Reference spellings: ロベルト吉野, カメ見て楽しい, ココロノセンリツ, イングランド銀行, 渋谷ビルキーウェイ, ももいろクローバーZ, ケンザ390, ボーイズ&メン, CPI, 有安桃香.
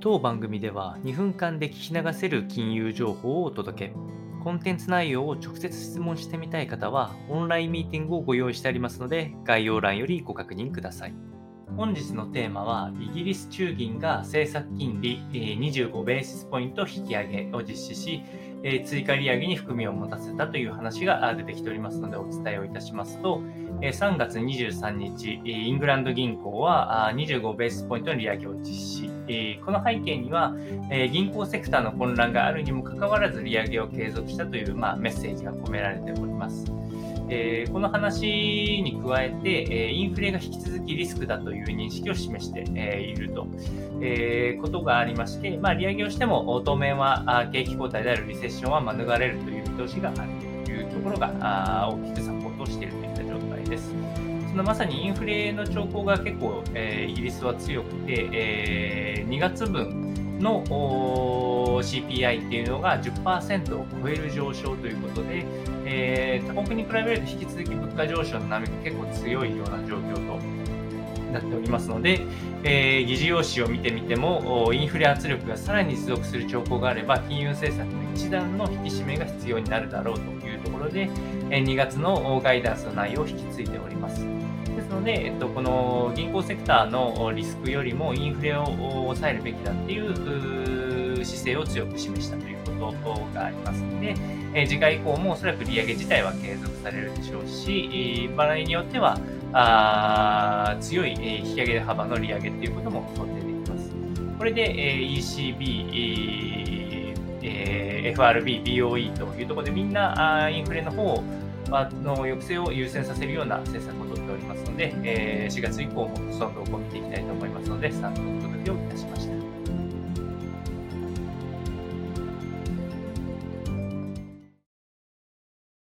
当番組では2分間で聞き流せる金融情報をお届け、コンテンツ内容を直接質問してみたい方はオンラインミーティングをご用意してありますので、概要欄よりご確認ください。本日のテーマは、イギリス中銀が政策金利25ベーシスポイント引き上げを実施し、追加利上げに含みを持たせたという話が出てきておりますので、お伝えをいたしますと、3月23日、イングランド銀行は25ベースポイントの利上げを実施。この背景には、銀行セクターの混乱があるにもかかわらず利上げを継続したという、メッセージが込められております。この話に加えて、インフレが引き続きリスクだという認識を示しているということがありまして、利上げをしても当面は景気後退であるリセッションは免れるという見通しがあるというところが大きくサポートをしているといった状態です。そのまさにインフレの兆候が結構イギリスは強くて、2月分のCPI っていうのが 10% を超える上昇ということで、他国に比べると引き続き物価上昇の波が結構強いような状況となっておりますので、議事要旨を見てみてもインフレ圧力がさらに持続する兆候があれば、金融政策の一段の引き締めが必要になるだろうというところで、2月のガイダンスの内容を引き継いでおります。ですので、この銀行セクターのリスクよりもインフレを抑えるべきだっていう姿勢を強く示したということがありますので、次回以降もおそらく利上げ自体は継続されるでしょうし、場合によっては強い引き上げ幅の利上げということも想定できます。これで ECB、FRB、BOE というところでみんなインフレの方の抑制を優先させるような政策をとっておりますので、4月以降もその動向を見ていきたいと思いますので、参考にお届けをいたしました。